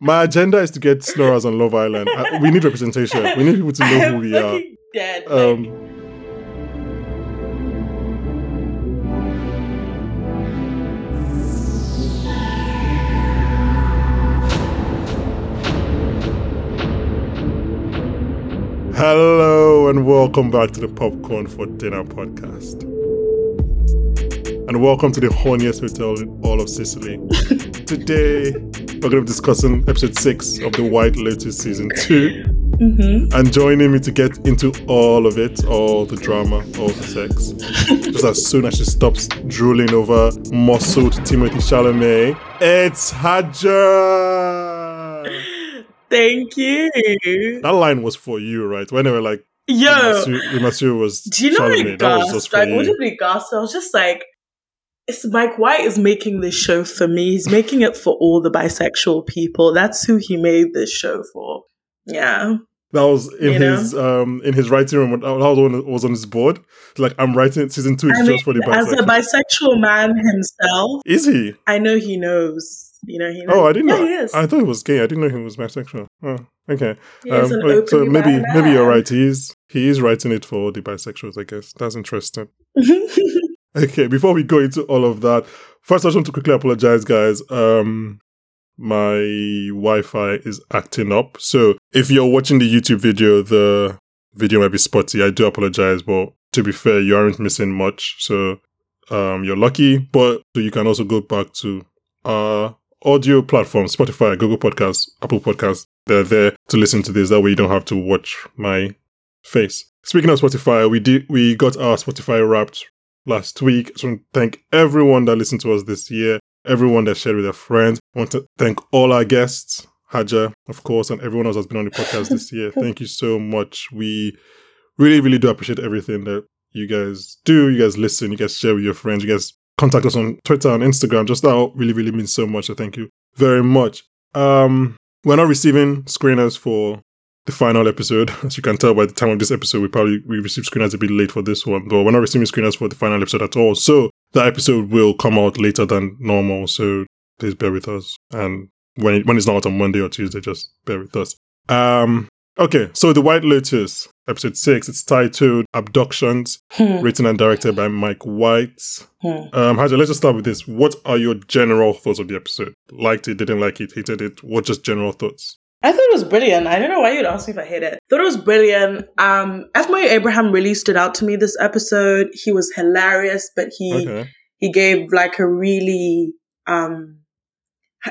My agenda is to get snorers on Love Island. We need representation. We need people to know who we are. Dead. Hello and welcome back to the Popcorn for Dinner podcast. And welcome to the horniest hotel in all of Sicily. Today, we're going to be discussing episode 6 of The White Lotus season 2. Mm-hmm. And joining me to get into all of it, all the drama, all the sex, just as soon as she stops drooling over muscled Timothée Chalamet, it's Hadja! Thank you. That line was for you, right? When they were like, yo, Imasu was. Do you know what it gasped? I wouldn't be gasped. I was just like, it's Mike White is making this show for me. He's making it for all the bisexual people. That's who he made this show for. Yeah. That was in his writing room. That was when it was on his board. Like, I'm writing season 2 just for the bisexual. As a bisexual man himself. Is he? I know he knows. You know, he knows. Oh, I didn't know. He is. I thought he was gay. I didn't know he was bisexual. Oh, okay. So maybe you're right. He is writing it for the bisexuals, I guess. That's interesting. Okay, before we go into all of that, first I just want to quickly apologize, guys. My Wi-Fi is acting up. So if you're watching the YouTube video, the video might be spotty. I do apologize, but to be fair, you aren't missing much. So you're lucky, but you can also go back to audio platforms, Spotify, Google Podcasts, Apple Podcasts. They're there to listen to this. That way you don't have to watch my face. Speaking of Spotify, we got our Spotify Wrapped last week. So I want to thank everyone that listened to us this year, everyone that shared with their friends. I want to thank all our guests, Hadja, of course, and everyone else that's been on the podcast this year. Thank you so much. We really, really do appreciate everything that you guys do. You guys listen, you guys share with your friends, you guys contact us on Twitter and Instagram. Just that really, really means so much. So thank you very much. We're not receiving screeners for the final episode. As you can tell by the time of this episode, we received screeners a bit late for this one. But we're not receiving screeners for the final episode at all. So that episode will come out later than normal. So please bear with us. And when it's not out on Monday or Tuesday, just bear with us. Okay, so The White Lotus, episode 6, it's titled Abductions, written and directed by Mike White. Hadja, let's just start with this. What are your general thoughts of the episode? Liked it, didn't like it, hated it? What just general thoughts? I thought it was brilliant. I don't know why you'd ask me if I hate it. Thought it was brilliant. F. Murray Abraham really stood out to me this episode. He was hilarious, but he gave like a really...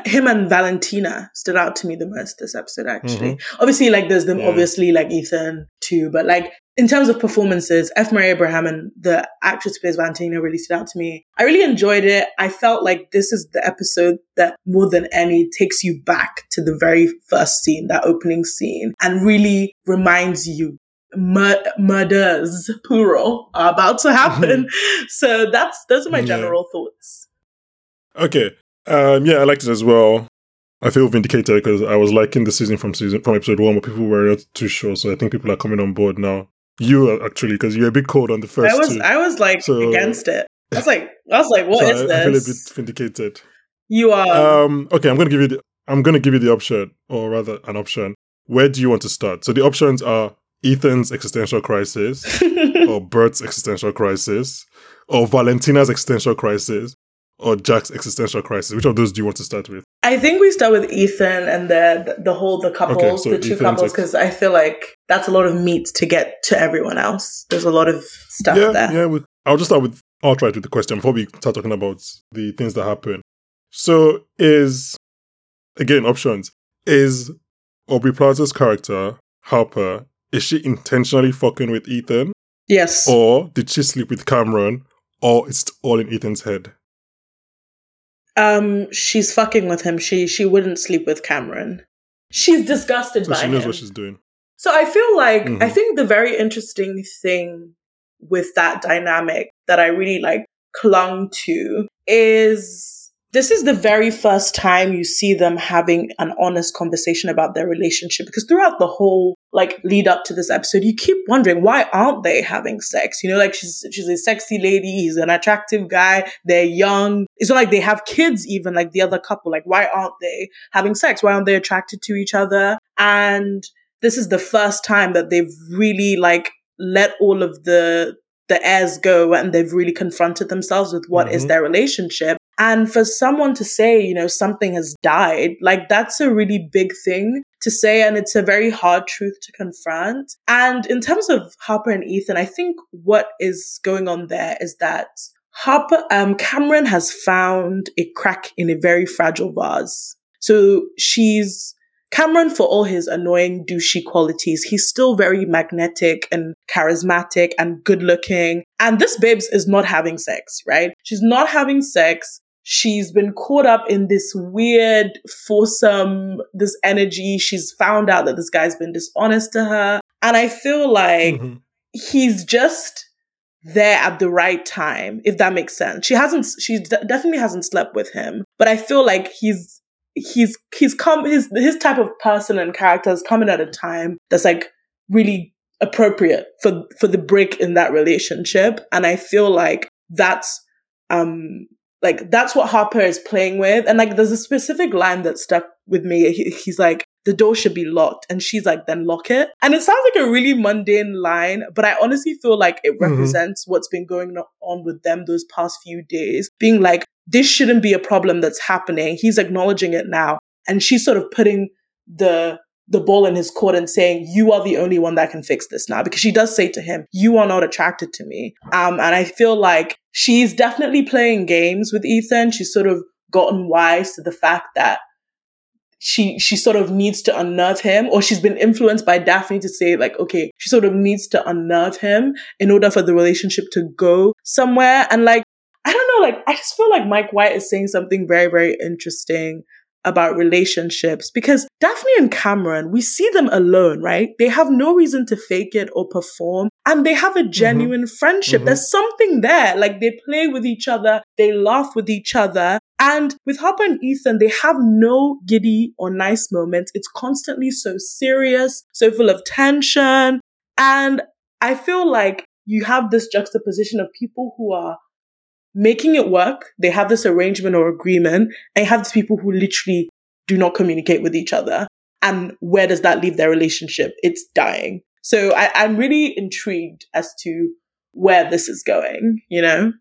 him and Valentina stood out to me the most this episode, actually. Mm-hmm. Obviously, like, there's them, obviously, like, Ethan, too. But, like, in terms of performances, F. Murray Abraham and the actress who plays Valentina really stood out to me. I really enjoyed it. I felt like this is the episode that, more than any, takes you back to the very first scene, that opening scene, and really reminds you murders, plural, are about to happen. So those are my general thoughts. Okay. I liked it as well. I feel vindicated because I was liking the season from episode 1, but people were not too sure. So I think people are coming on board now. You are actually, because you're a bit cold on the first. I was against it. I was like, what is this? I feel a bit vindicated. You are. Okay, I'm gonna give you the option, or rather, an option. Where do you want to start? So the options are Ethan's existential crisis, or Bert's existential crisis, or Valentina's existential crisis, or Jack's existential crisis? Which of those do you want to start with? I think we start with Ethan and the two couples, because I feel like that's a lot of meat to get to everyone else. There's a lot of stuff there. Yeah, I'll just start with outright with the question before we start talking about the things that happen. So is Aubrey Plaza's character, Harper, is she intentionally fucking with Ethan? Yes. Or did she sleep with Cameron? Or it's all in Ethan's head? She's fucking with him. She wouldn't sleep with Cameron. She's disgusted by him. She knows what she's doing. So I feel like, I think the very interesting thing with that dynamic that I really like clung to is This is the very first time you see them having an honest conversation about their relationship, because throughout the whole lead up to this episode, you keep wondering, why aren't they having sex? You know, like she's a sexy lady, he's an attractive guy, they're young. It's not like they have kids even, like the other couple. Like, why aren't they having sex? Why aren't they attracted to each other? And this is the first time that they've really let all of the airs go, and they've really confronted themselves with what is their relationship. And for someone to say, you know, something has died, that's a really big thing to say. And it's a very hard truth to confront. And in terms of Harper and Ethan, I think what is going on there is that Harper, Cameron has found a crack in a very fragile vase. So Cameron, for all his annoying, douchey qualities, he's still very magnetic and charismatic and good looking. And this babes is not having sex, right? She's not having sex. She's been caught up in this weird foursome, this energy. She's found out that this guy's been dishonest to her. And I feel like he's just there at the right time, if that makes sense. She definitely hasn't slept with him, but I feel like his type of person and character is coming at a time that's really appropriate for the break in that relationship. And I feel like that's what Harper is playing with. And there's a specific line that stuck with me. He's like, the door should be locked. And she's like, then lock it. And it sounds like a really mundane line, but I honestly feel like it represents what's been going on with them those past few days, being like, this shouldn't be a problem that's happening. He's acknowledging it now. And she's sort of putting the ball in his court and saying, you are the only one that can fix this now. Because she does say to him, you are not attracted to me. And I feel like she's definitely playing games with Ethan. She's sort of gotten wise to the fact that she sort of needs to unnerve him, or she's been influenced by Daphne to say okay, she sort of needs to unnerve him in order for the relationship to go somewhere. And I don't know, I just feel like Mike White is saying something very, very interesting about relationships, because Daphne and Cameron, we see them alone, right? They have no reason to fake it or perform, and they have a genuine friendship. There's something there. They play with each other, they laugh with each other. And with Harper and Ethan, they have no giddy or nice moments. It's constantly so serious, so full of tension. And I feel like you have this juxtaposition of people who are making it work. They have this arrangement or agreement, and you have these people who literally do not communicate with each other. And where does that leave their relationship? It's dying. So I'm really intrigued as to where this is going, you know?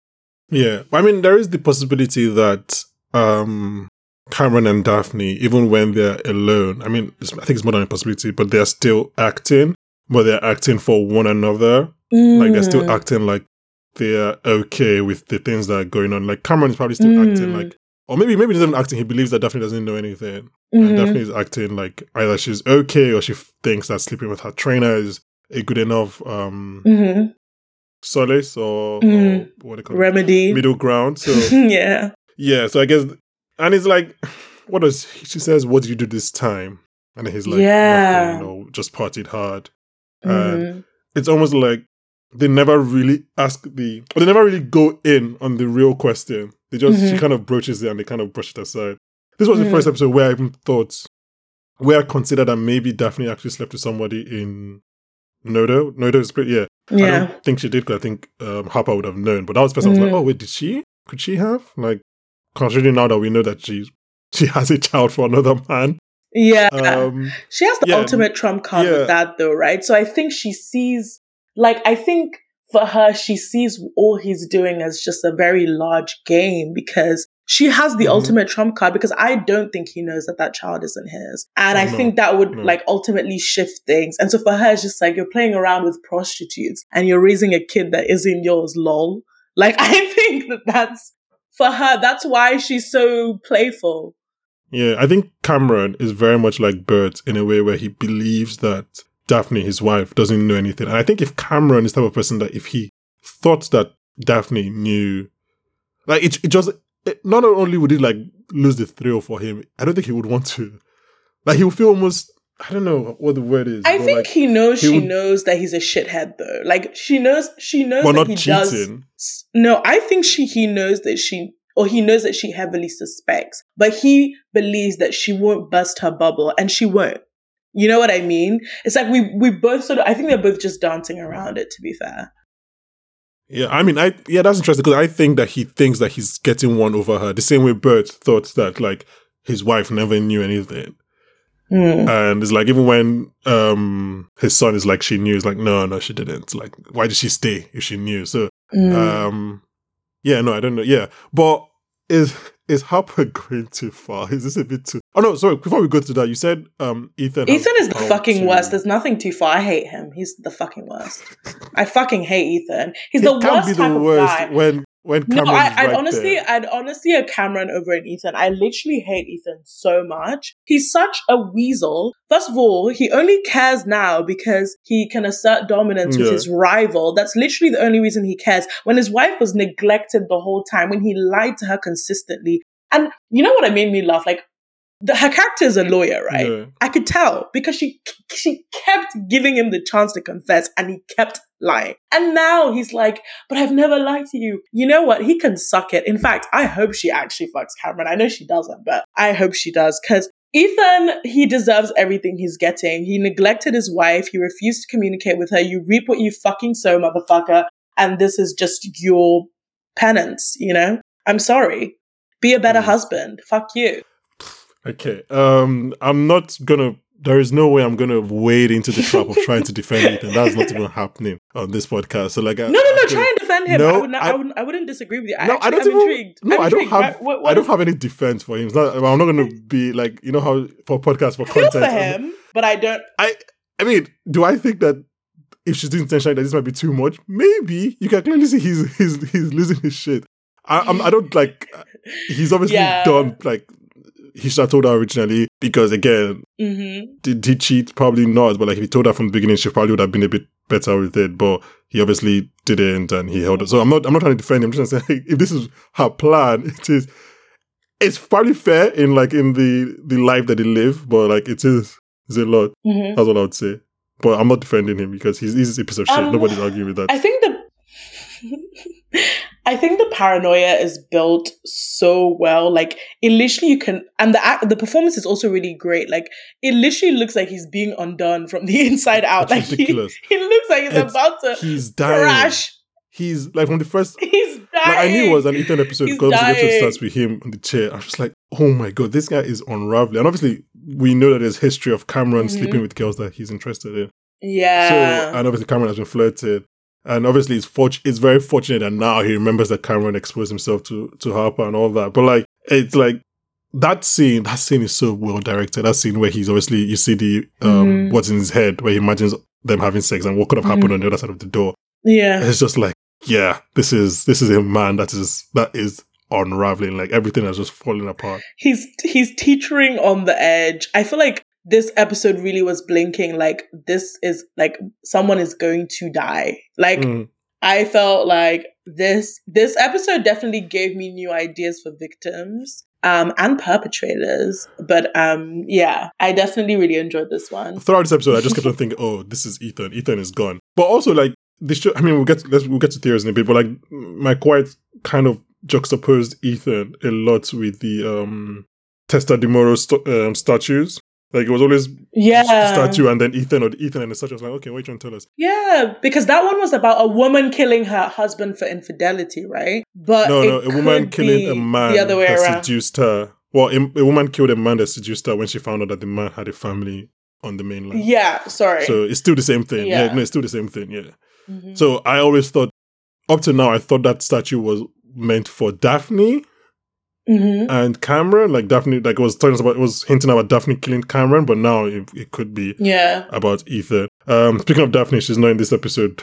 Yeah. I mean, there is the possibility that Cameron and Daphne, even when they're alone, I mean, I think it's more than a possibility, but they're still acting, but they're acting for one another. Like, they're still acting like they're okay with the things that are going on. Like, Cameron is probably still acting or maybe he's not even acting. He believes that Daphne doesn't know anything. And Daphne is acting like either she's okay or she thinks that sleeping with her trainer is a good enough solace or what they call remedy, middle ground. So yeah. So I guess, and it's like, she says, "What did you do this time?" And he's like, "Nothing, you know, just partied hard." And it's almost like they never really they never really go in on the real question. They just she kind of broaches it and they kind of brush it aside. This was the first episode where I even considered that maybe Daphne actually slept with somebody in Nodo. Nodo is pretty, yeah. I don't think she did, because I think Harper would have known. But that was the first I was like, oh, wait, did she? Could she have? Considering now that we know that she has a child for another man. Yeah. She has the ultimate trump card with that though, right? So I think she sees, I think for her, she sees all he's doing as just a very large game, because she has the ultimate trump card, because I don't think he knows that child isn't his. And I think that would ultimately shift things. And so for her, it's just you're playing around with prostitutes and you're raising a kid that isn't yours, lol. I think that's, for her, that's why she's so playful. Yeah, I think Cameron is very much like Bert in a way where he believes that Daphne, his wife, doesn't know anything. And I think if Cameron is the type of person that if he thought that Daphne knew, not only would it lose the thrill for him, I don't think he would want to. He would feel almost, I don't know what the word is. I think he knows knows that he's a shithead though. She knows that he cheating. Does. No, I think he knows that she or he knows that she heavily suspects, but he believes that she won't bust her bubble, and she won't. You know what I mean? It's like we both sort of, I think they're both just dancing around it, to be fair. Yeah, I mean, yeah, that's interesting, because I think that he thinks that he's getting one over her, the same way Bert thought that, like, his wife never knew anything. Mm. And it's like, even when his son is like, she knew, it's like, no, she didn't. Like, why did she stay if she knew? So, yeah, no, I don't know. Yeah, but is Harper going too far? Is this a bit too... Oh, no, sorry, before we go to that, you said Ethan... Ethan is the fucking worst. There's nothing too far. I hate him. He's the fucking worst. I fucking hate Ethan. He's the worst type of guy. When Cameron's I'd honestly a Cameron over an Ethan. I literally hate Ethan so much. He's such a weasel. First of all, he only cares now because he can assert dominance with his rival. That's literally the only reason he cares. When his wife was neglected the whole time, when he lied to her consistently. And you know what made me laugh? Like, her character is a lawyer, right? Yeah. I could tell because she kept giving him the chance to confess and he kept lying. And now he's like, but I've never lied to you. You know what? He can suck it. In fact, I hope she actually fucks Cameron. I know she doesn't, but I hope she does, because Ethan, he deserves everything he's getting. He neglected his wife. He refused to communicate with her. You reap what you fucking sow, motherfucker. And this is just your penance, you know? I'm sorry. Be a better husband. Fuck you. Okay, I'm not gonna, there is no way I'm gonna wade into the trap of trying to defend Ethan. That's not even happening on this podcast. So like, try and defend him. No, I wouldn't disagree with you. Intrigued. No, I don't have, I don't have any defense for him. I'm not gonna be like, you know how, for podcasts, for content. I feel for him, but I don't. I mean, do I think that if she's doing intentionally that this might be too much? Maybe. You can clearly see he's losing his shit. I don't like, he's obviously done, like, he should have told her originally, because again, did he cheat? Probably not. But like, if he told her from the beginning, she probably would have been a bit better with it. But he obviously didn't, and he held it. So I'm not trying to defend him. I'm just saying, if this is her plan, it's probably fair in the life that they live. But like, it's a lot. Mm-hmm. That's what I would say. But I'm not defending him, because he's a piece of shit. Nobody's arguing with that. I think the paranoia is built so well. Like, it literally you can... And the performance is also really great. Like, it literally looks like he's being undone from the inside out. That's like ridiculous. He looks like he's about to crash. He's, like, from the first... He's dying. Like, I knew it was an Ethan episode because the episode starts with him on the chair. I was just like, oh my God, this guy is unraveling. And obviously, we know that there's history of Cameron sleeping with girls that he's interested in. Yeah. So, and obviously, Cameron has been flirted. And obviously, it's very fortunate that now he remembers that Cameron exposed himself to Harper and all that. But like, it's like that scene is so well directed. That scene where he's obviously, you see the what's in his head, where he imagines them having sex and what could have happened on the other side of the door. Yeah, and it's just like, yeah, this is a man that is unraveling. Like, everything is just falling apart. He's teetering on the edge. I feel like this episode really was blinking, like, this is, like, someone is going to die. Like, I felt like this episode definitely gave me new ideas for victims and perpetrators. But, yeah, I definitely really enjoyed this one. Throughout this episode, I just kept on thinking, oh, this is Ethan. Ethan is gone. But also, like, this show, I mean, we'll get to theories in a bit, but, like, Mike White kind of juxtaposed Ethan a lot with the Testa de Moro statues. Like, it was always statue and then Ethan, or Ethan and the statue. I was like, okay, what are you trying to tell us? Yeah, because that one was about a woman killing her husband for infidelity, right? But no, a woman killing a man that seduced her. Well, a woman killed a man that seduced her when she found out that the man had a family on the mainland. Yeah, sorry. So it's still the same thing. Yeah, it's still the same thing, yeah. Mm-hmm. So I always thought, up to now, I thought that statue was meant for Daphne. Mm-hmm. And Cameron, like, Daphne, like, it was hinting about Daphne killing Cameron, but now it could be about Ethan. Speaking of Daphne, she's not in this episode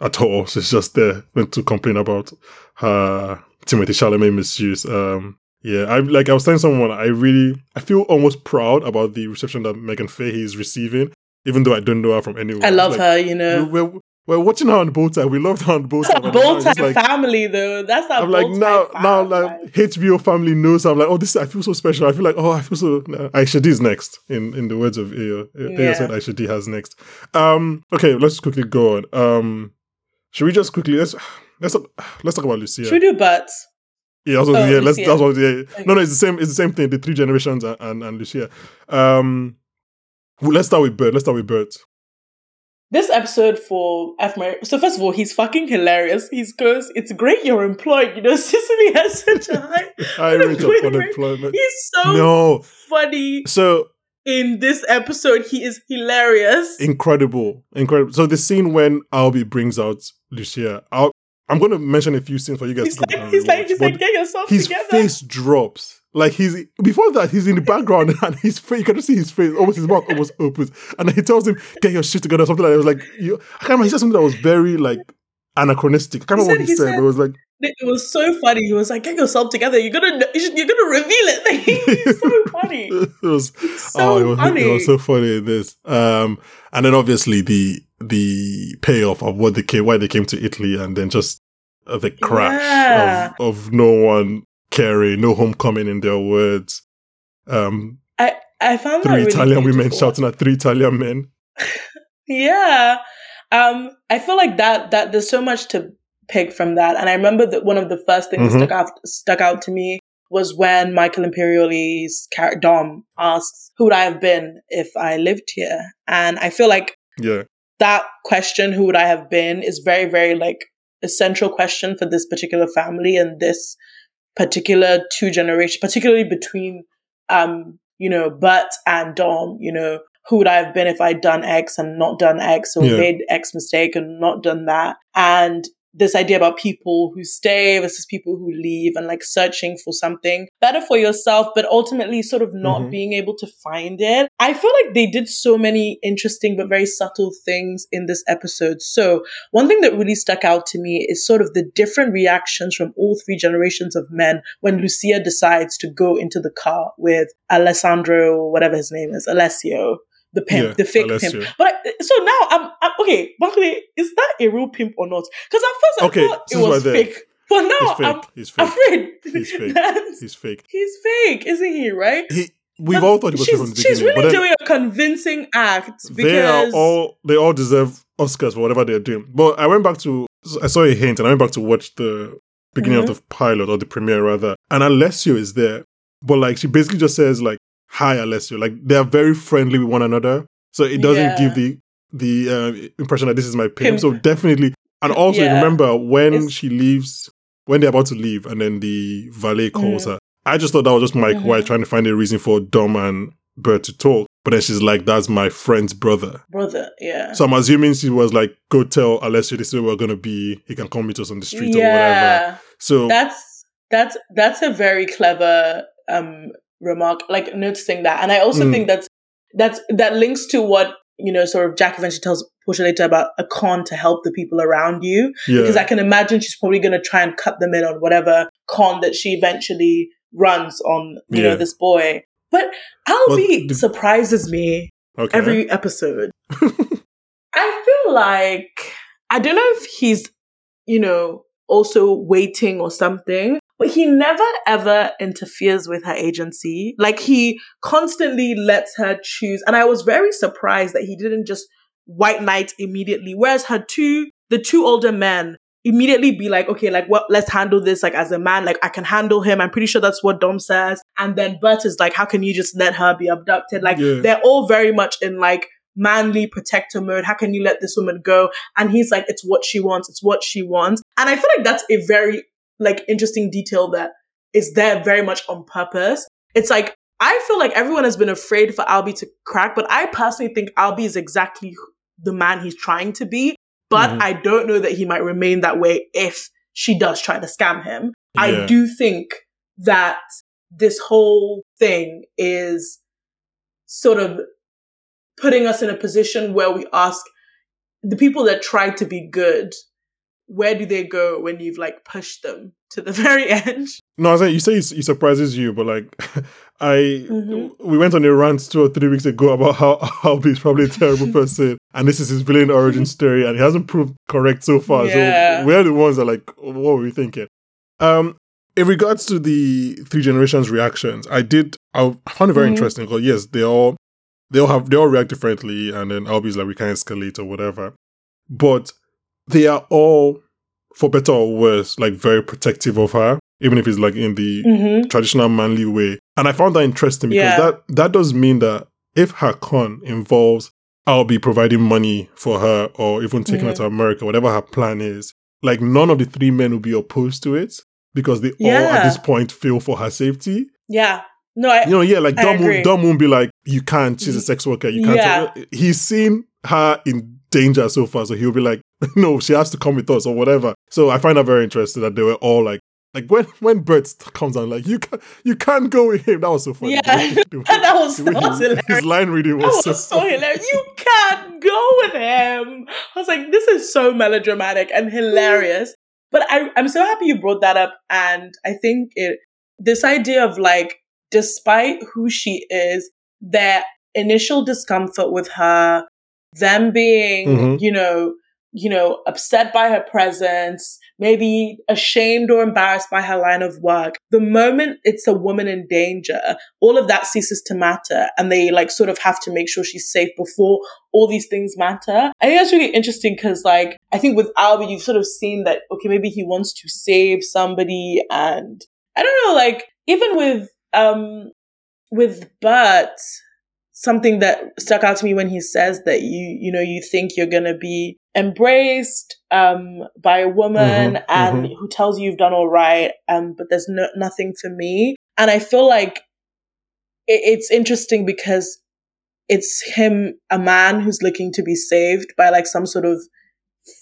at all. She's just there to complain about her Timothée Chalamet misuse. I was telling someone, I feel almost proud about the reception that Megan Faye is receiving, even though I don't know her from anywhere. I love her, you know. We're watching her on Bowtie. We loved her on Bowtie. That's our Bowtie family, though. That's our Bowtie family. Now, HBO family knows. I'm like, oh, this. I feel so special. I feel like, oh, I feel so... Aisha D is next, in the words of Ayo. Ayo said Aisha D has next. Okay, let's quickly go on. Should we just quickly... Let's talk about Lucia. Should we do Bert? Yeah, that's what, oh, yeah, let's, that's what, yeah. Okay. No, it's the same. It's the same thing. The three generations and Lucia. Let's start with Bert. This episode for F. Murray. So first of all, he's fucking hilarious. He goes, "It's great you're employed." You know, Sicily has such a high rate of unemployment. He's so funny. So in this episode, he is hilarious. Incredible. So the scene when Albie brings out Lucia. I'm going to mention a few scenes for you guys. He's like, get yourself together. His face drops. Like before that, he's in the background and his face, you can just see his face, almost his mouth almost opens. And he tells him, get your shit together or something like that. It was like, I can't remember, he said something that was very like anachronistic. I can't remember what he said, but it was like. It was so funny. He was like, get yourself together. You're gonna reveal it. He's so funny. It was so funny in this. And then obviously the payoff of why they came to Italy and then just the crash of no one caring, no homecoming in their words. I found three that really Italian beautiful. Women shouting at three Italian men. Yeah. I feel like that there's so much to pick from that. And I remember that one of the first things that stuck out to me was when Michael Imperioli's character Dom asks, who would I have been if I lived here? And I feel like that question, who would I have been, is very, very like a central question for this particular family and this particular two generations, particularly between, Bert and Dom, who would I have been if I'd done X and not done X, or made X mistake and not done that? And this idea about people who stay versus people who leave and like searching for something better for yourself, but ultimately sort of not being able to find it. I feel like they did so many interesting but very subtle things in this episode. So one thing that really stuck out to me is sort of the different reactions from all three generations of men when Lucia decides to go into the car with Alessandro, or whatever his name is, Alessio. The pimp, the fake pimp. But so now I'm okay. Buckley, is that a real pimp or not? Because at first I thought it was fake, but now he's fake. He's fake, isn't he? Right? We've all thought it was fake from the beginning. She's really doing a convincing act because they all deserve Oscars for whatever they're doing. But I saw a hint, and I went back to watch the beginning of the pilot, or the premiere rather. And Alessio is there, but like she basically just says like, hi, Alessio. Like, they're very friendly with one another. So it doesn't give the impression that this is my pimp. So definitely. And also remember when she leaves, when they're about to leave and then the valet calls her. I just thought that was just Mike White trying to find a reason for Dom and Bert to talk. But then she's like, that's my friend's brother. So I'm assuming she was like, go tell Alessio this is where we're going to be. He can come meet us on the street or whatever. So that's a very clever remark, like noticing that. And I also think that links to what sort of Jack eventually tells Portia later about a con to help the people around you, because I can imagine she's probably going to try and cut them in on whatever con that she eventually runs on this boy. But Albie surprises me every episode. I feel like I don't know if he's also waiting or something, but he never, ever interferes with her agency. Like, he constantly lets her choose. And I was very surprised that he didn't just white knight immediately. Whereas the two older men immediately be like, okay, like, well, let's handle this, like, as a man. Like, I can handle him. I'm pretty sure that's what Dom says. And then Bert is like, how can you just let her be abducted? Like, they're all very much in, like, manly protector mode. How can you let this woman go? And he's like, it's what she wants. And I feel like that's a very... like interesting detail that is there very much on purpose. It's like, I feel like everyone has been afraid for Albie to crack, but I personally think Albie is exactly the man he's trying to be. But I don't know that he might remain that way if she does try to scam him. Yeah. I do think that this whole thing is sort of putting us in a position where we ask the people that try to be good, where do they go when you've like pushed them to the very edge? No, I was saying, you say he surprises you, but like we went on a rant 2 or 3 weeks ago about how Albie's probably a terrible person, and this is his villain origin story, and he hasn't proved correct so far. Yeah. So we're the ones that like, what were we thinking? In regards to the three generations' reactions, I found it very interesting because yes, they all react differently, and then Albie's like, we can escalate or whatever, but they are all, for better or worse, like very protective of her. even if it's like in the traditional manly way. And I found that interesting because that does mean that if her con involves Albie providing money for her or even taking her to America, whatever her plan is, like none of the three men will be opposed to it because they all at this point feel for her safety. Yeah. No, like Dom won't be like, you can't, she's a sex worker, you can't. He's seen her in danger so far, so he'll be like, no, she has to come with us or whatever. So I find that very interesting that they were all like when Bert comes out, like, you can't go with him. That was so funny. Yeah. that was hilarious. His line reading was so hilarious. You can't go with him. I was like, this is so melodramatic and hilarious. But I'm so happy you brought that up. And I think this idea of like, despite who she is, their initial discomfort with her, them being, you know, upset by her presence, maybe ashamed or embarrassed by her line of work, the moment it's a woman in danger, all of that ceases to matter. And they like sort of have to make sure she's safe before all these things matter. I think that's really interesting because like, I think with Albie, you've sort of seen that, okay, maybe he wants to save somebody. And I don't know, like even with Bert, something that stuck out to me when he says that you know, you think you're going to be embraced, by a woman and who tells you you've done all right. But there's nothing for me. And I feel like it's interesting because it's him, a man who's looking to be saved by like some sort of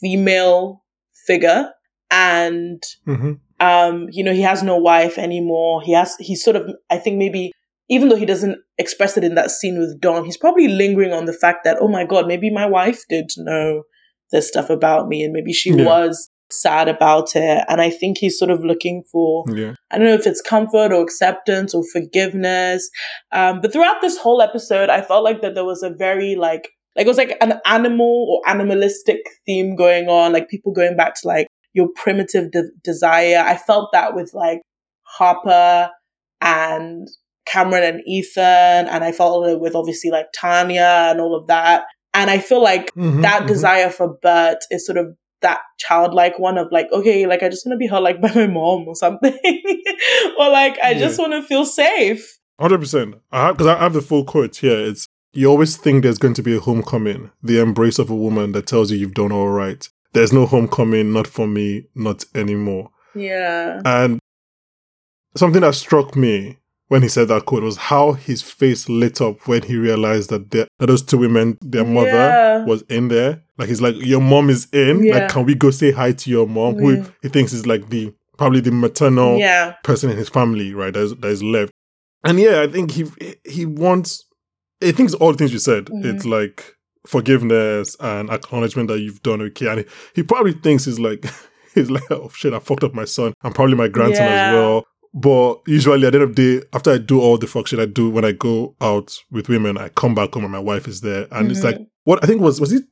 female figure. And, you know, he has no wife anymore. He's sort of, I think maybe, even though he doesn't express it in that scene with Dom, he's probably lingering on the fact that, oh my God, maybe my wife did know this stuff about me and maybe she was sad about it. And I think he's sort of looking for, I don't know if it's comfort or acceptance or forgiveness. But throughout this whole episode, I felt like that there was a very like it was like an animal or animalistic theme going on, like people going back to like, your primitive desire. I felt that with like Harper and Cameron and Ethan, and I felt it with obviously like Tanya and all of that. And I feel like that desire for Bert is sort of that childlike one of like, okay, like I just want to be held like by my mom or something, or like I just want to feel safe. 100%. Because I have the full quote here. It's, you always think there's going to be a homecoming, the embrace of a woman that tells you you've done all right. There's no homecoming, not for me, not anymore. Yeah. And something that struck me when he said that quote was how his face lit up when he realized that those two women, their mother was in there. Like, he's like, your mom is in. Yeah. Like, can we go say hi to your mom? Who he thinks is like probably the maternal person in his family, right? That is left. And I think he wants, I think it's all the things you said. It's like, forgiveness and acknowledgement that you've done okay, and he probably thinks he's like, oh shit, I fucked up my son and probably my grandson as well. But usually at the end of the day, after I do all the fuck shit I do when I go out with women, I come back home and my wife is there, and it's like, what I think it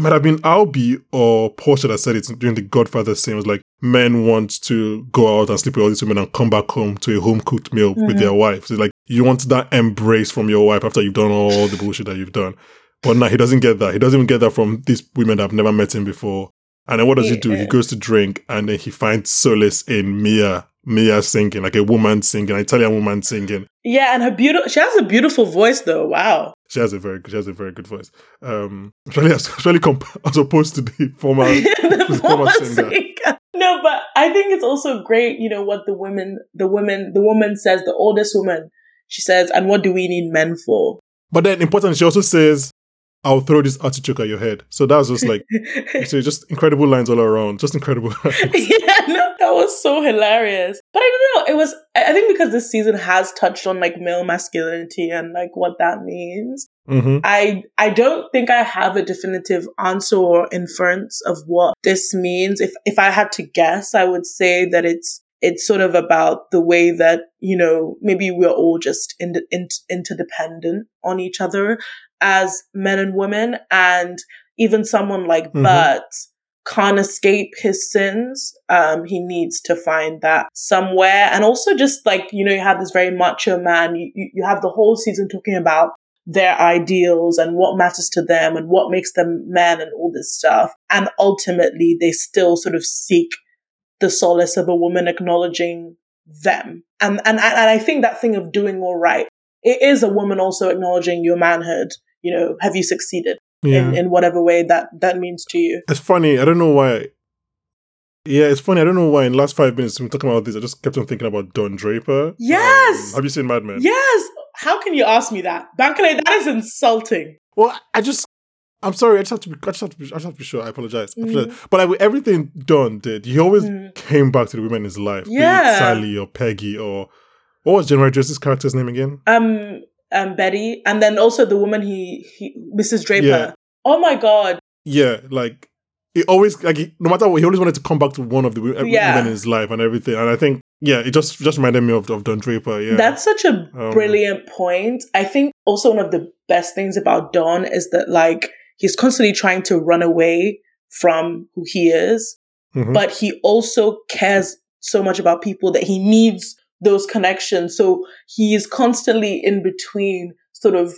might have been Albie or Portia that said it during the Godfather scene. It was like, men want to go out and sleep with all these women and come back home to a home-cooked meal with their wives. It's like, you want that embrace from your wife after you've done all the bullshit that you've done. But no, he doesn't get that. He doesn't even get that from these women that have never met him before. And then what does he do? He goes to drink and then he finds solace in Mia. Mia singing, like a woman singing, an Italian woman singing. Yeah, and she has a beautiful voice though. Wow. She has a very good voice. As opposed to the former, the former singer. No, but I think it's also great, you know, what the woman says, the oldest woman, she says, and what do we need men for? But then important, she also says, I'll throw this artichoke at your head. So that was just like, so just incredible lines all around. Just incredible lines. Yeah, no, that was so hilarious. But I don't know, I think because this season has touched on like male masculinity and like what that means. I don't think I have a definitive answer or inference of what this means. If I had to guess, I would say that it's sort of about the way that, you know, maybe we're all just interdependent on each other as men and women. And even someone like Bert can't escape his sins. He needs to find that somewhere. And also just like, you know, you have this very macho man. You have the whole season talking about their ideals and what matters to them and what makes them men and all this stuff. And ultimately, they still sort of seek the solace of a woman acknowledging them. And I think that thing of doing all right, it is a woman also acknowledging your manhood. You know, have you succeeded in whatever way that means to you? It's funny. I don't know why. Yeah, it's funny. I don't know why in the last 5 minutes when we were talking about this, I just kept on thinking about Don Draper. Yes! Have you seen Mad Men? Yes! How can you ask me that? Bankole, that is insulting. Well, I'm sorry. I just have to be sure. I apologize. But with everything Don did, he always came back to the women in his life. Yeah. Be it Sally or Peggy or... What was General Joseph's character's name again? Betty. And then also the woman he Mrs. Draper. Yeah. Oh my God. Yeah, like... He always, no matter what, he always wanted to come back to one of the women in his life and everything. And I think, it just reminded me of Don Draper. Yeah, that's such a brilliant point. I think also one of the best things about Don is that, like, he's constantly trying to run away from who he is, but he also cares so much about people that he needs those connections. So he is constantly in between sort of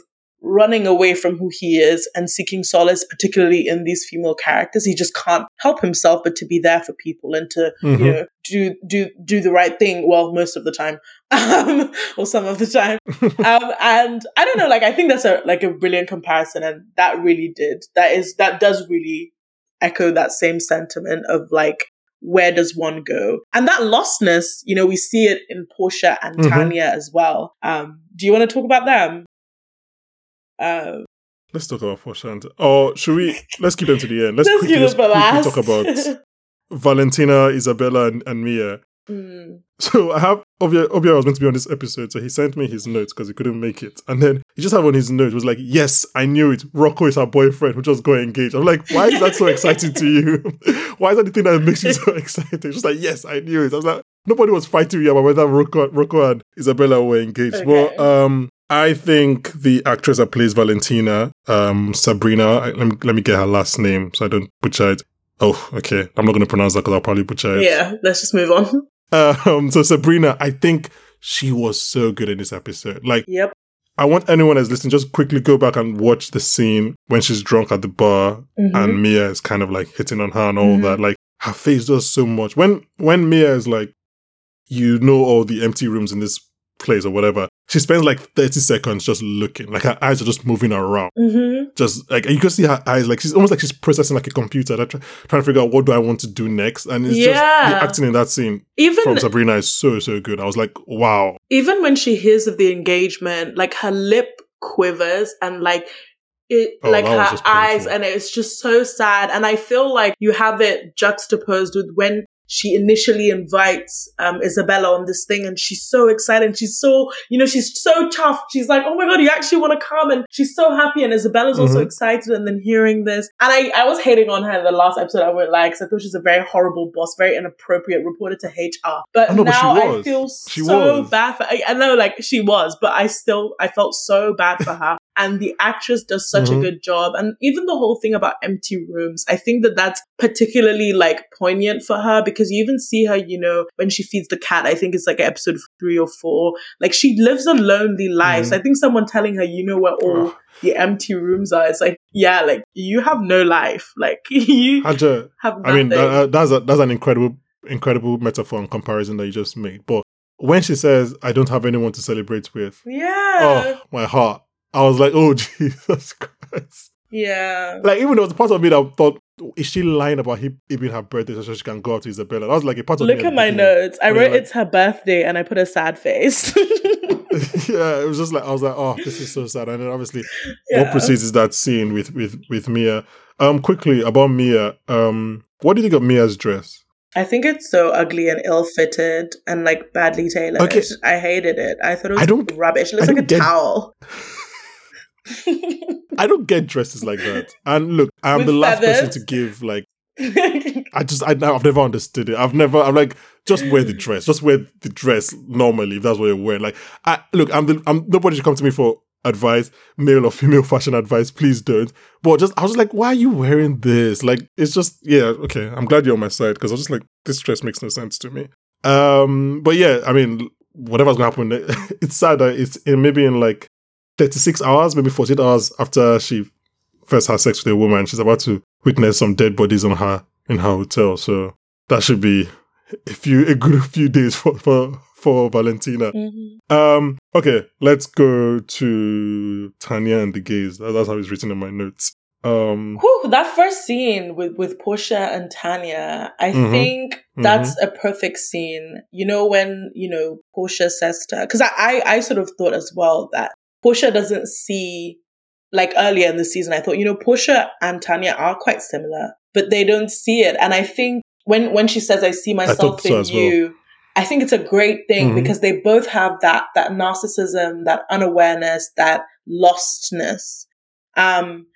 running away from who he is and seeking solace, particularly in these female characters. He just can't help himself but to be there for people and to do the right thing. Well, most of the time, or some of the time. And I don't know. Like, I think that's a brilliant comparison, and that really did. That does really echo that same sentiment of, like, where does one go? And that lostness, we see it in Portia and Tanya as well. Do you want to talk about them? Let's talk about Portia and... Or should we... Let's keep them to the end. Let's quickly talk about Valentina, Isabella, and Mia. So I have... Obi was meant to be on this episode, so he sent me his notes because he couldn't make it. And then he just had on his note, was like, yes, I knew it. Rocco is her boyfriend who just got engaged. I'm like, why is that so exciting to you? Why is that the thing that makes you so excited? Just like, yes, I knew it. I was like, nobody was fighting me about whether Rocco and Isabella were engaged. Okay. But... I think the actress that plays Valentina, Sabrina, let me get her last name so I don't butcher it. Oh, okay. I'm not going to pronounce that because I'll probably butcher it. Yeah, let's just move on. So Sabrina, I think she was so good in this episode. Like, yep. I want anyone that's listening, just quickly go back and watch the scene when she's drunk at the bar and Mia is kind of like hitting on her and all that. Like, her face does so much. When Mia is like, all the empty rooms in this place or whatever, she spends like 30 seconds just looking, like her eyes are just moving around, just like, and you can see her eyes, like she's almost like she's processing like a computer, trying to figure out what do I want to do next. And it's just the acting in that scene from Sabrina is so good. I was like, wow. Even when she hears of the engagement, like her lip quivers and like it, like her eyes, and it's just so sad. And I feel like you have it juxtaposed with when she initially invites Isabella on this thing, and she's so excited. And she's so, she's so chuffed. She's like, oh my God, you actually want to come. And she's so happy. And Isabella's also excited. And then hearing this. And I was hating on her in the last episode, I won't lie, because I thought she's a very horrible boss, very inappropriate, reported to HR. I felt so bad for her. And the actress does such a good job. And even the whole thing about empty rooms, I think that that's particularly like poignant for her, because you even see her, when she feeds the cat, I think it's like episode 3 or 4, like she lives a lonely life. So I think someone telling her, where all the empty rooms are, it's like, yeah, like you have no life. Like you have nothing. I mean, that's an incredible metaphor and comparison that you just made. But when she says, I don't have anyone to celebrate with. Yeah. Oh, my heart. I was like, oh, Jesus Christ. Yeah. Like, even though it was a part of me that thought, is she lying about it being her birthday so she can go out to Isabella? I was like, a part of me. Look at my notes. I wrote, it's her birthday, and I put a sad face. Yeah, it was just like, I was like, oh, this is so sad. And then obviously, what precedes is that scene with Mia. Quickly, about Mia, what do you think of Mia's dress? I think it's so ugly and ill-fitted and, like, badly tailored. Okay. I hated it. I thought it was rubbish. It looks like a towel. I don't get dresses like that. And look, I'm the last person to give, like, I've never understood it. I'm like, just wear the dress. Just wear the dress normally if that's what you're wearing. Like, nobody should come to me for advice, male or female fashion advice. Please don't. But I was like, why are you wearing this? Like, it's just, okay. I'm glad you're on my side, because I was just like, this dress makes no sense to me. But yeah, I mean, whatever's going to happen, it's sad that it maybe in like 36 hours, maybe 48 hours after she first had sex with a woman, she's about to witness some dead bodies in her hotel. So that should be a good few days for for Valentina. Mm-hmm. Okay, let's go to Tanya and the gays. That's how it's written in my notes. Whew, that first scene with Portia and Tanya, I mm-hmm. think that's mm-hmm. a perfect scene. You know, when, you know, Portia says to her, because I sort of thought as well that Portia doesn't see, like earlier in the season, I thought, you know, Portia and Tanya are quite similar, but they don't see it. And I think when she says, I see myself in you, well, I think it's a great thing mm-hmm. because they both have that narcissism, that unawareness, that lostness. And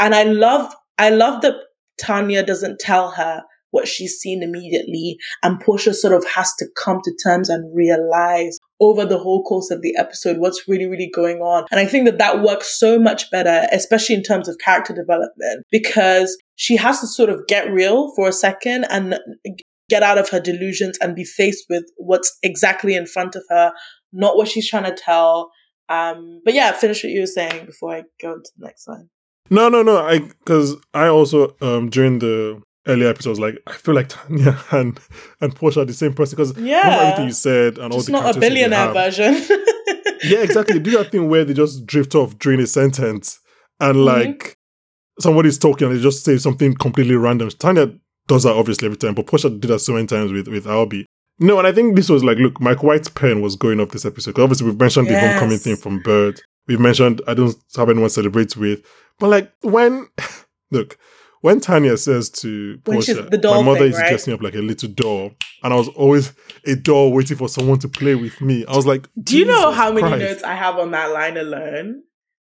I love that Tanya doesn't tell her what she's seen immediately, and Portia sort of has to come to terms and realize over the whole course of the episode what's really, really going on. And I think that works so much better, especially in terms of character development, because she has to sort of get real for a second and get out of her delusions and be faced with what's exactly in front of her, not what she's trying to tell. But yeah, finish what you were saying before I go into the next line. No. Because I also, during the earlier episodes, like, I feel like Tanya and Portia are the same person. Because yeah, everything you said and all the characteristics, it's not a billionaire version. Yeah, exactly. Do that thing where they just drift off during a sentence and like mm-hmm. somebody's talking and they just say something completely random. Tanya does that obviously every time, but Portia did that so many times with Albie. No, and I think this was like, look, Mike White's pen was going off this episode. Obviously, we've mentioned the homecoming thing from Bert. We've mentioned I don't have anyone celebrates with. But like when Tanya says to Portia, my mother used to dress me up like a little doll, and I was always a doll waiting for someone to play with me. I was like, do you know how many notes I have on that line alone?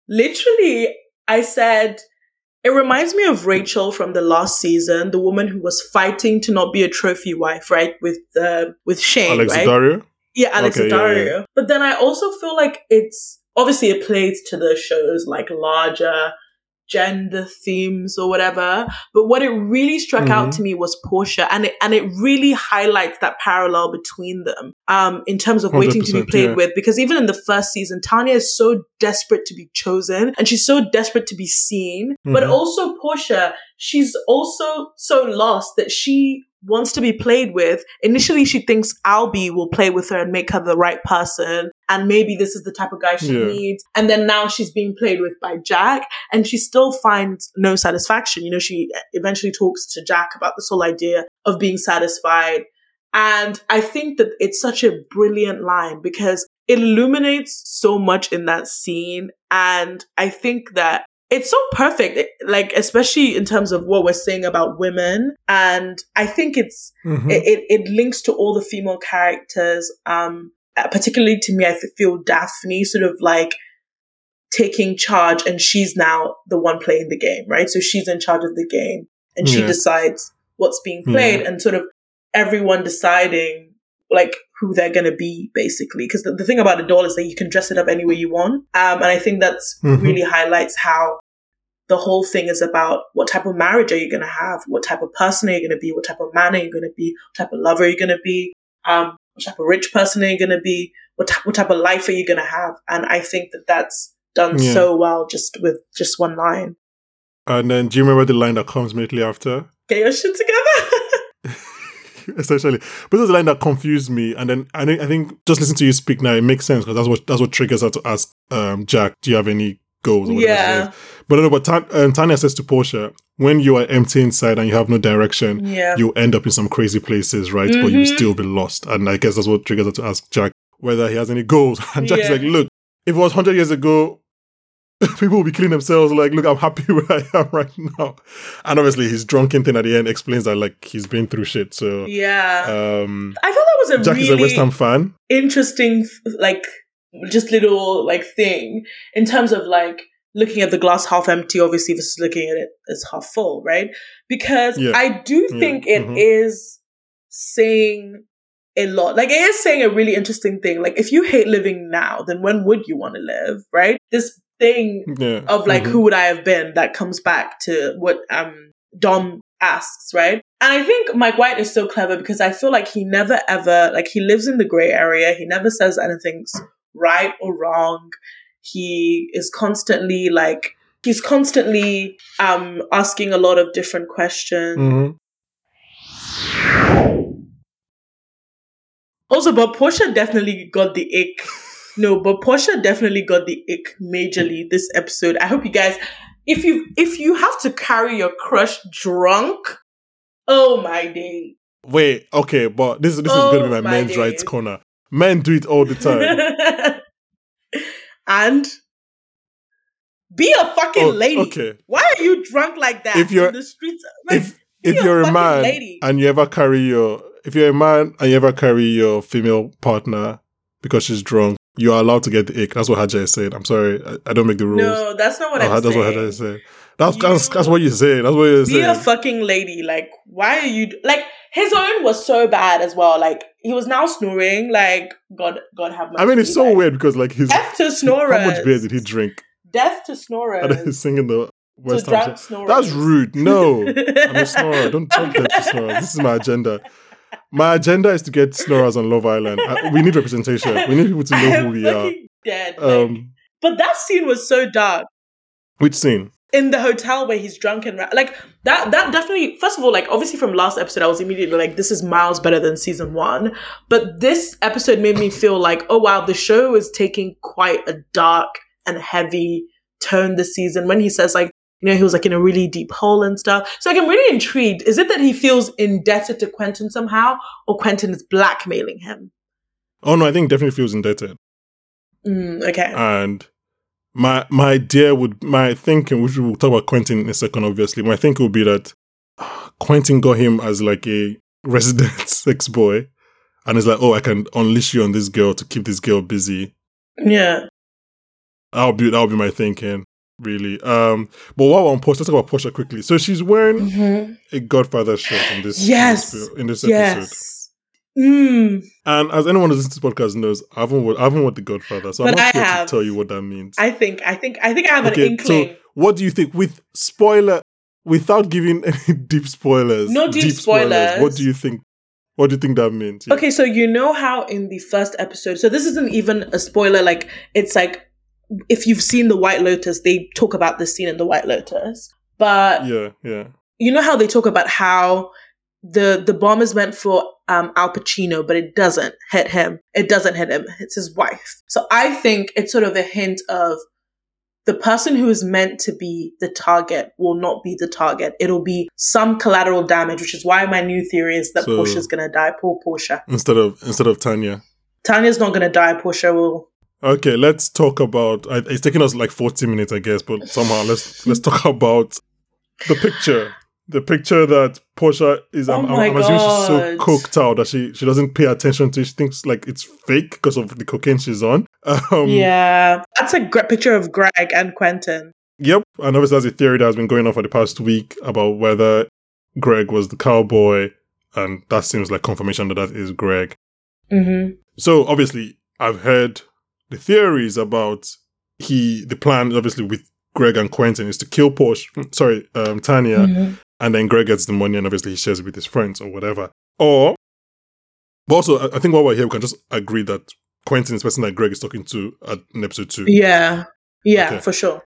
Literally, I said, it reminds me of Rachel from the last season, the woman who was fighting to not be a trophy wife, right? With Shane, Alex right? Dario? Yeah, Alex Dario. Yeah. But then I also feel like it's, obviously it plays to the show's like larger gender themes or whatever. But what it really struck mm-hmm. out to me was Portia. And it really highlights that parallel between them in terms of waiting to be played with. Because even in the first season, Tanya is so desperate to be chosen and she's so desperate to be seen. Mm-hmm. But also Portia, she's also so lost that she wants to be played with. Initially, she thinks Albie will play with her and make her the right person. And maybe this is the type of guy she needs. And then now she's being played with by Jack, and she still finds no satisfaction. You know, she eventually talks to Jack about this whole idea of being satisfied. And I think that it's such a brilliant line because it illuminates so much in that scene. And I think that it's so perfect, like, especially in terms of what we're saying about women. And I think it's, mm-hmm. it links to all the female characters. Particularly to me, I feel Daphne sort of like taking charge, and she's now the one playing the game, right? So she's in charge of the game and she decides what's being played and sort of everyone deciding like who they're going to be, basically. Because the thing about a doll is that you can dress it up any way you want. And I think that's really highlights how the whole thing is about what type of marriage are you going to have? What type of person are you going to be? What type of man are you going to be? What type of lover are you going to be? What type of rich person are you going to be? What type of life are you going to have? And I think that's done so well just with just one line. And then do you remember the line that comes immediately after? Get your shit together! Essentially, but there's a line that confused me, and then I think just listening to you speak now, it makes sense because that's what triggers her to ask Jack, do you have any goals or whatever it is. But no, but Tanya says to Portia, when you are empty inside and you have no direction, you'll end up in some crazy places, right? But you'll still be lost. And I guess that's what triggers her to ask Jack whether he has any goals. And Jack's like, look, if it was 100 years ago, people will be killing themselves. Like, look, I'm happy where I am right now. And obviously his drunken thing at the end explains that like he's been through shit. So I thought that was a Jack really is a West Ham fan. Interesting like just little like thing in terms of like looking at the glass half empty obviously versus looking at it as half full, right? Because I do think it is saying a lot. Like, it is saying a really interesting thing. Like, if you hate living now, then when would you want to live, right? This thing of like who would I have been that comes back to what Dom asks, right? And I think Mike White is so clever because I feel like he never ever, like, he lives in the gray area. He never says anything's right or wrong. He is constantly like, he's constantly asking a lot of different questions. Mm-hmm. Also, but Portia definitely got the ick. No, but Portia definitely got the ick majorly this episode. I hope you guys, if you have to carry your crush drunk, oh my day. Wait, okay, but this is going to be my men's rights corner. Men do it all the time. And be a fucking lady. Okay. Why are you drunk like that in the streets? Like, if you're a man lady. And you ever carry your female partner because she's drunk, you are allowed to get the ick. That's what Haja said. I'm sorry, I don't make the rules. No, that's not what I'm saying. That's what Haja said. That's what you said. That's what you said. Be a fucking lady. Like, why are you like? His own was so bad as well. Like, he was now snoring. Like, God have mercy. I mean, it's so weird because like his death to snorers. How much beer did he drink? Death to snorers. And he's singing the West Ham. That's rude. No, I'm a snorer. Don't talk death to snorers. This is my agenda. My agenda is to get snorers on Love Island. We need representation. We need people to know who we are. Dead. But that scene was so dark. Which scene? In the hotel where he's drunk and like that definitely, first of all, like obviously from last episode, I was immediately like, this is miles better than season one. But this episode made me feel like, oh wow, the show is taking quite a dark and heavy turn this season. When he says like, you know, he was like in a really deep hole and stuff. So like, I'm really intrigued. Is it that he feels indebted to Quentin somehow, or Quentin is blackmailing him? Oh no, I think definitely feels indebted. Okay. And my thinking, which we'll talk about Quentin in a second, obviously, my thinking would be that Quentin got him as like a resident sex boy, and it's like, oh, I can unleash you on this girl to keep this girl busy. Yeah, that'll be my thinking, really. But while we're on Portia, let's talk about Portia quickly. So she's wearing a Godfather shirt in this episode. Mm. And as anyone who listens to this podcast knows, I haven't watched The Godfather, so I'm not sure to tell you what that means. I think I have an inkling. So what do you think? Without giving any deep spoilers. No deep spoilers. What do you think? What do you think that means? Yeah. Okay, so you know how in the first episode, so this isn't even a spoiler. Like it's like if you've seen The White Lotus, they talk about this scene in The White Lotus. But yeah, you know how they talk about how the bomb is meant for Al Pacino, but it doesn't hit him. It's his wife. So I think it's sort of a hint of the person who is meant to be the target will not be the target. It'll be some collateral damage, which is why my new theory is that Portia's gonna die. Poor Portia. Instead of Tanya. Tanya's not gonna die. Portia will. Okay, let's talk about. It's taking us like 40 minutes, I guess, but somehow let's talk about the picture. The picture that Portia is, I'm assuming she's so coked out that she doesn't pay attention to it. She thinks like it's fake because of the cocaine she's on. Yeah, that's a picture of Greg and Quentin. Yep, and obviously that's a theory that has been going on for the past week about whether Greg was the cowboy, and that seems like confirmation that is Greg. Mm-hmm. So obviously I've heard the theories about the plan obviously with Greg and Quentin is to kill Tanya. Mm-hmm. And then Greg gets the money and obviously he shares it with his friends or whatever. But also, I think while we're here, we can just agree that Quentin is the person that Greg is talking to in episode 2. Yeah. Yeah, okay. For sure.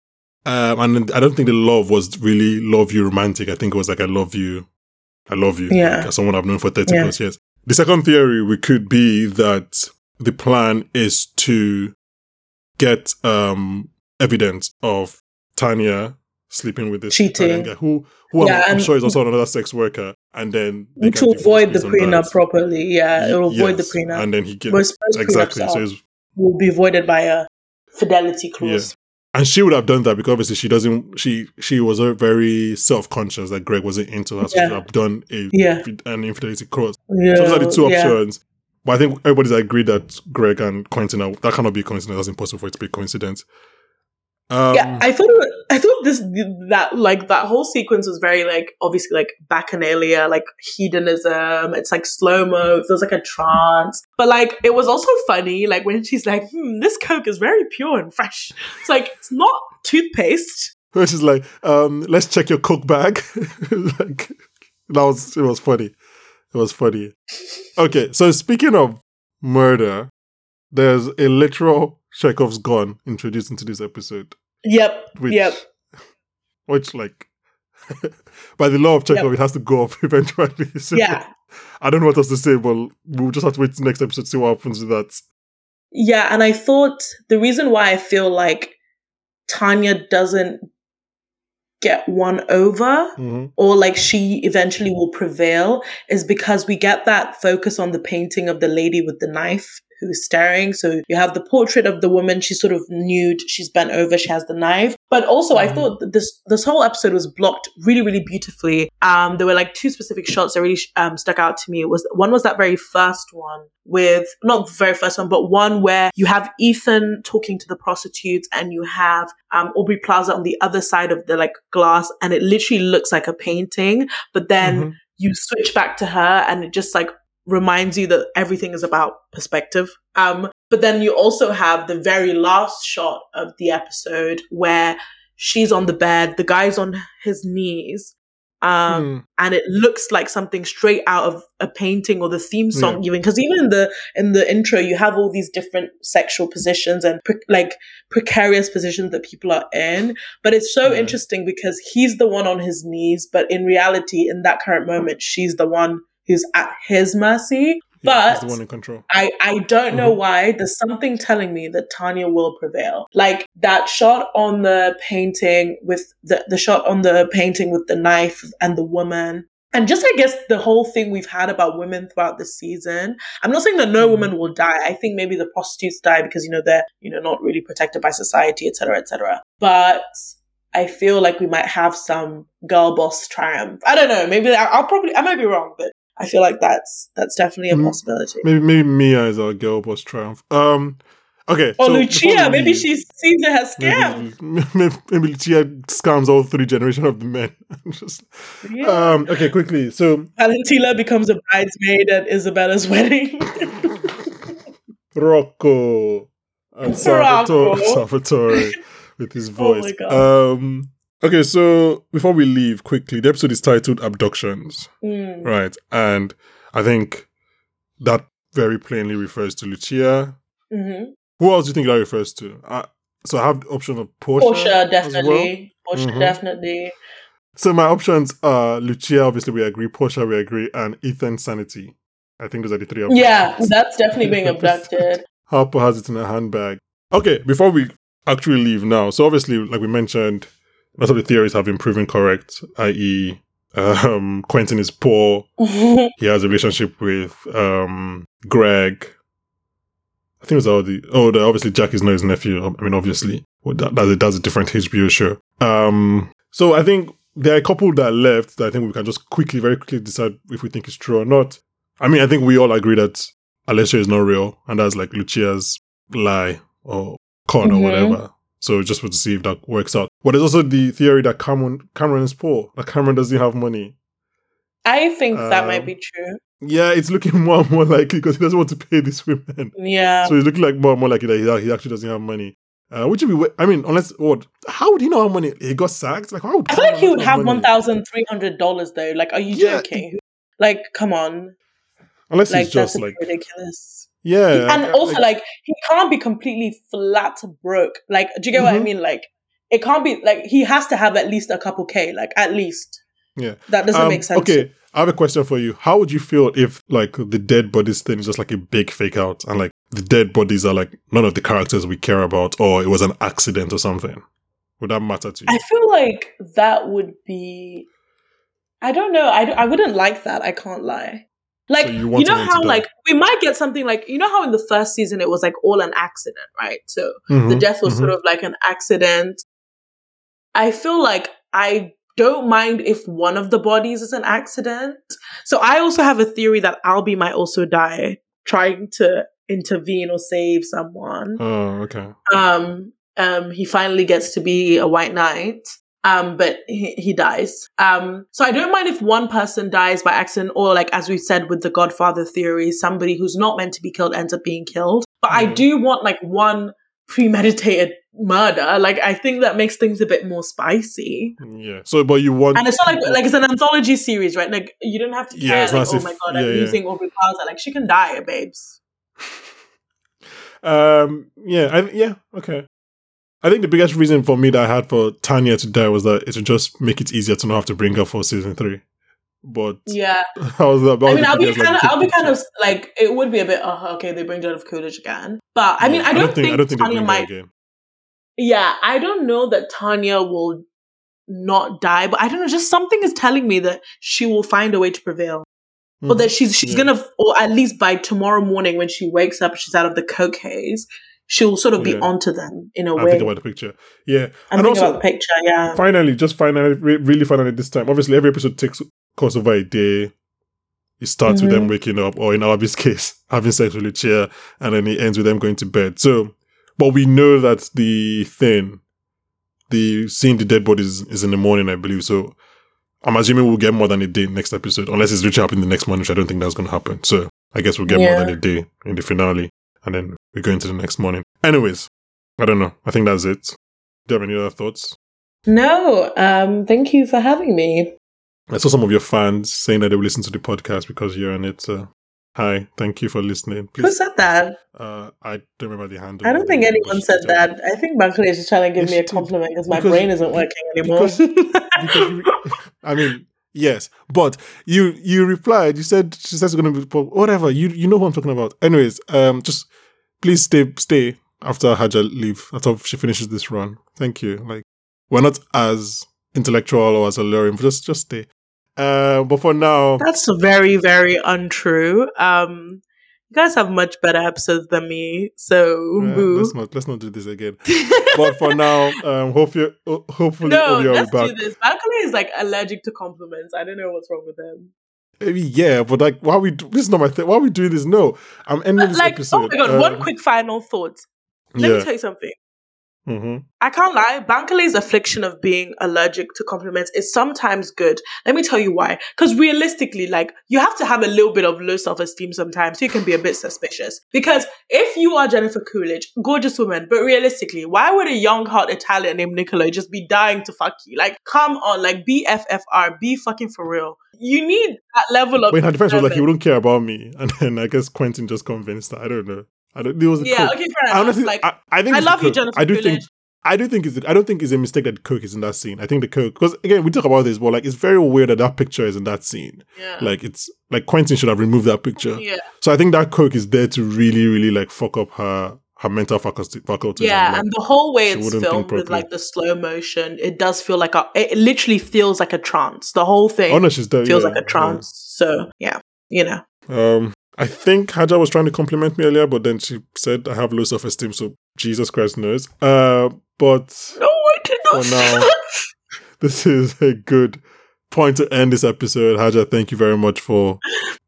And I don't think the love was really love you romantic. I think it was like, I love you. Yeah. Like, someone I've known for 30 plus years. The second theory we could be that the plan is to get evidence of Tanya sleeping with this cheating guy who I'm sure is also another sex worker, and then which will avoid the prenup properly. Yeah, it will avoid the prenup, and then he gets exactly. So it will be avoided by a fidelity clause. Yeah. And she would have done that because obviously she doesn't. She was very self-conscious that Greg wasn't into that. So she would have done an infidelity clause. Yeah. So those are the two options. But I think everybody's agreed that Greg and Quentin that cannot be a coincidence. That's impossible for it to be a coincidence. I thought that whole sequence was very like obviously like Bacchanalia, like hedonism. It's like slow mo. It feels like a trance, but like it was also funny. Like when she's like, "This Coke is very pure and fresh." It's like it's not toothpaste. Which is like, let's check your Coke bag. Like it was funny. It was funny. Okay, so speaking of murder, there's a literal Chekhov's gun introduced into this episode. Yep. Which, like, By the law of Chekhov, It has to go up eventually. So yeah. I don't know what else to say, but we'll just have to wait till next episode to see what happens with that. Yeah, and I thought the reason why I feel like Tanya doesn't get won over or like she eventually will prevail is because we get that focus on the painting of the lady with the knife who's staring. So you have the portrait of the woman, she's sort of nude, she's bent over, she has the knife. But also I thought that this whole episode was blocked really, really beautifully. There were like two specific shots that really stuck out to me. One was that very first one with, not the very first one, but one where you have Ethan talking to the prostitutes and you have Aubrey Plaza on the other side of the like glass, and it literally looks like a painting. But then you switch back to her and it just like reminds you that everything is about perspective. But then you also have the very last shot of the episode where she's on the bed, the guy's on his knees, and it looks like something straight out of a painting or the theme song, even because even in the intro you have all these different sexual positions and precarious positions that people are in. But it's so interesting because he's the one on his knees, but in reality, in that current moment, she's the one who's at his mercy. Yeah, but the one in control. I don't know why. There's something telling me that Tanya will prevail. Like that shot on the painting with the shot on the painting with the knife and the woman. And just, I guess, the whole thing we've had about women throughout the season. I'm not saying that no woman will die. I think maybe the prostitutes die because, they're, not really protected by society, et cetera, et cetera. But I feel like we might have some girl boss triumph. I don't know. Maybe I might be wrong, but I feel like that's definitely a possibility. Maybe Mia is our girl boss triumph. Okay. Or so Lucia. Maybe she sees her scam. Maybe Lucia scams all three generations of the men. Okay, quickly. So Valentina becomes a bridesmaid at Isabella's wedding. Rocco and Salvatore with his voice. Oh my God. Okay, so before we leave, quickly, the episode is titled Abductions, right? And I think that very plainly refers to Lucia. Mm-hmm. Who else do you think that refers to? So I have the option of Portia. Portia, definitely. Well. Portia, definitely. So my options are Lucia, obviously we agree, Portia, we agree, and Ethan, sanity. I think those are the three options. Yeah, that's definitely being abducted. Harper has it in her handbag. Okay, before we actually leave now, so obviously, like we mentioned, most of the theories have been proven correct, i.e. Quentin is poor. He has a relationship with Greg. I think it was obviously Jack is not his nephew. I mean, obviously. Well, that's a different HBO show. So I think there are a couple that are left that I think we can just very quickly decide if we think it's true or not. I mean, I think we all agree that Alessio is not real, and that's like Lucia's lie or con or whatever. So just want to see if that works out. But there's also the theory that Cameron is poor, that Cameron doesn't have money. I think that might be true. Yeah, it's looking more and more likely because he doesn't want to pay these women. Yeah. So it's looking like more and more likely that he actually doesn't have money. Which would be, I mean, unless, what? How would he not have money? He got sacked? Like, I feel like he would have $1,300 though. Like, are you joking? Like, come on. Unless like, he's just that's like ridiculous. Yeah. And also, like, he can't be completely flat broke. Like, do you get what I mean? Like, it can't be, like, he has to have at least a couple K, like, at least. Yeah. That doesn't make sense. Okay, I have a question for you. How would you feel if, like, the dead bodies thing is just, like, a big fake out and, like, the dead bodies are, like, none of the characters we care about or it was an accident or something? Would that matter to you? I feel like that would be, I don't know. I wouldn't like that. I can't lie. Like, so you know how, like, we might get something like, you know how in the first season it was, like, all an accident, right? So the death was sort of like an accident. I feel like I don't mind if one of the bodies is an accident. So I also have a theory that Albie might also die trying to intervene or save someone. Oh, okay. He finally gets to be a white knight. But he dies. So I don't mind if one person dies by accident or, like, as we said with the Godfather theory, somebody who's not meant to be killed ends up being killed. But I do want, like, one premeditated murder. Like, I think that makes things a bit more spicy. Yeah. So, but you want, and it's not like it's an anthology series, right? Like, you don't have to care, like, oh my God, I'm using Aubrey Plaza. Like, she can die, babes. Yeah. Okay. I think the biggest reason for me that I had for Tanya to die was that it would just make it easier to not have to bring her for season 3. But yeah, I'll be kind of like it would be a bit okay they bring John Coolidge again, but I don't think Tanya might. Yeah, I don't know that Tanya will not die, but I don't know. Just something is telling me that she will find a way to prevail, or that she's gonna, or at least by tomorrow morning when she wakes up, she's out of the coke haze. She'll sort of be onto them in a way. I think about the picture. Yeah. And also, finally, this time. Obviously, every episode takes course over a day. It starts with them waking up, or in Albie's case, having sex with Lucia, and then it ends with them going to bed. So, but we know that seeing the dead bodies is in the morning, I believe. So, I'm assuming we'll get more than a day next episode, unless it's literally happening the next morning, which I don't think that's going to happen. So, I guess we'll get more than a day in the finale. And then we go into the next morning. Anyways, I don't know. I think that's it. Do you have any other thoughts? No. Thank you for having me. I saw some of your fans saying that they will listen to the podcast because you're on it. Hi. Thank you for listening. Please. Who said that? I don't remember the handle. I don't think anyone said that. I think Bakley is just trying to give me a compliment because my brain isn't working anymore. Yes, but you replied. You said she says it's going to be whatever. You know what I'm talking about. Anyways, just please stay after Haja leave. After she finishes this run. Thank you. Like, we're not as intellectual or as alluring, but just stay. But for now, that's very very untrue. You guys have much better episodes than me, so boo. Let's not do this again. But for now, hopefully Obi will be back. Do this. Bakley is like allergic to compliments. I don't know what's wrong with him. Yeah, but like, this is not my thing. Why are we doing this? No, I'm ending this episode. Oh my god! One quick final thought. Let me tell you something. Mm-hmm. I can't lie. Bakley's affliction of being allergic to compliments is sometimes good. Let me tell you why. Because realistically, like, you have to have a little bit of low self-esteem sometimes. So you can be a bit suspicious. Because if you are Jennifer Coolidge, gorgeous woman, but realistically, why would a young hot Italian named Niccolo just be dying to fuck you? Like, come on, like, BFFR, be fucking for real. You need that level of. Wait, her defense was like, you don't care about me, and then I guess Quentin just convinced her. I don't know. Okay, fair enough. Honestly, like, I think I love you, Jonathan. I don't think it's a mistake that Coke is in that scene. I think the Coke, because again, we talk about this, but like, it's very weird that picture is in that scene. Yeah. Like, it's like Quentin should have removed that picture. Yeah. So I think that Coke is there to really, really like fuck up her mental faculty. Yeah, and, like, and the whole way it's filmed with like the slow motion, it does feel like it literally feels like a trance. The whole thing feels like a trance. Yeah. So yeah, you know. I think Haja was trying to compliment me earlier, but then she said I have low self-esteem, so Jesus Christ knows. But no, I did not. For now, this is a good point to end this episode. Haja, thank you very much for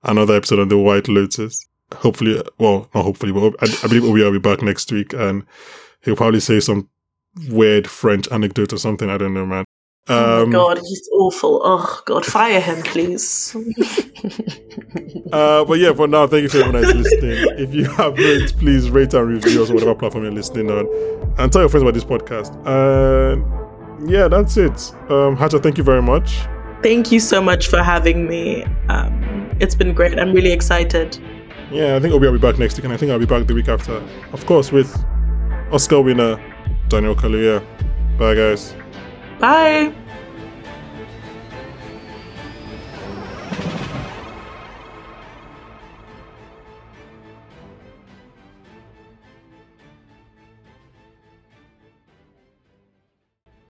another episode of The White Lotus. Hopefully, well, not hopefully, but I believe Obi will be back next week, and he'll probably say some weird French anecdote or something. I don't know, man. Oh my god, he's awful. Oh god, fire him, please. But yeah, for now, thank you for everyone that's listening. If you haven't, please rate and review us on whatever platform you're listening on, and tell your friends about this podcast. And yeah, that's it. Haja, thank you very much. Thank you so much for having me. It's been great. I'm really excited. Yeah, I think Obi will be back next week, and I think I'll be back the week after, of course, with Oscar winner Daniel Kaluuya. Bye guys. Bye.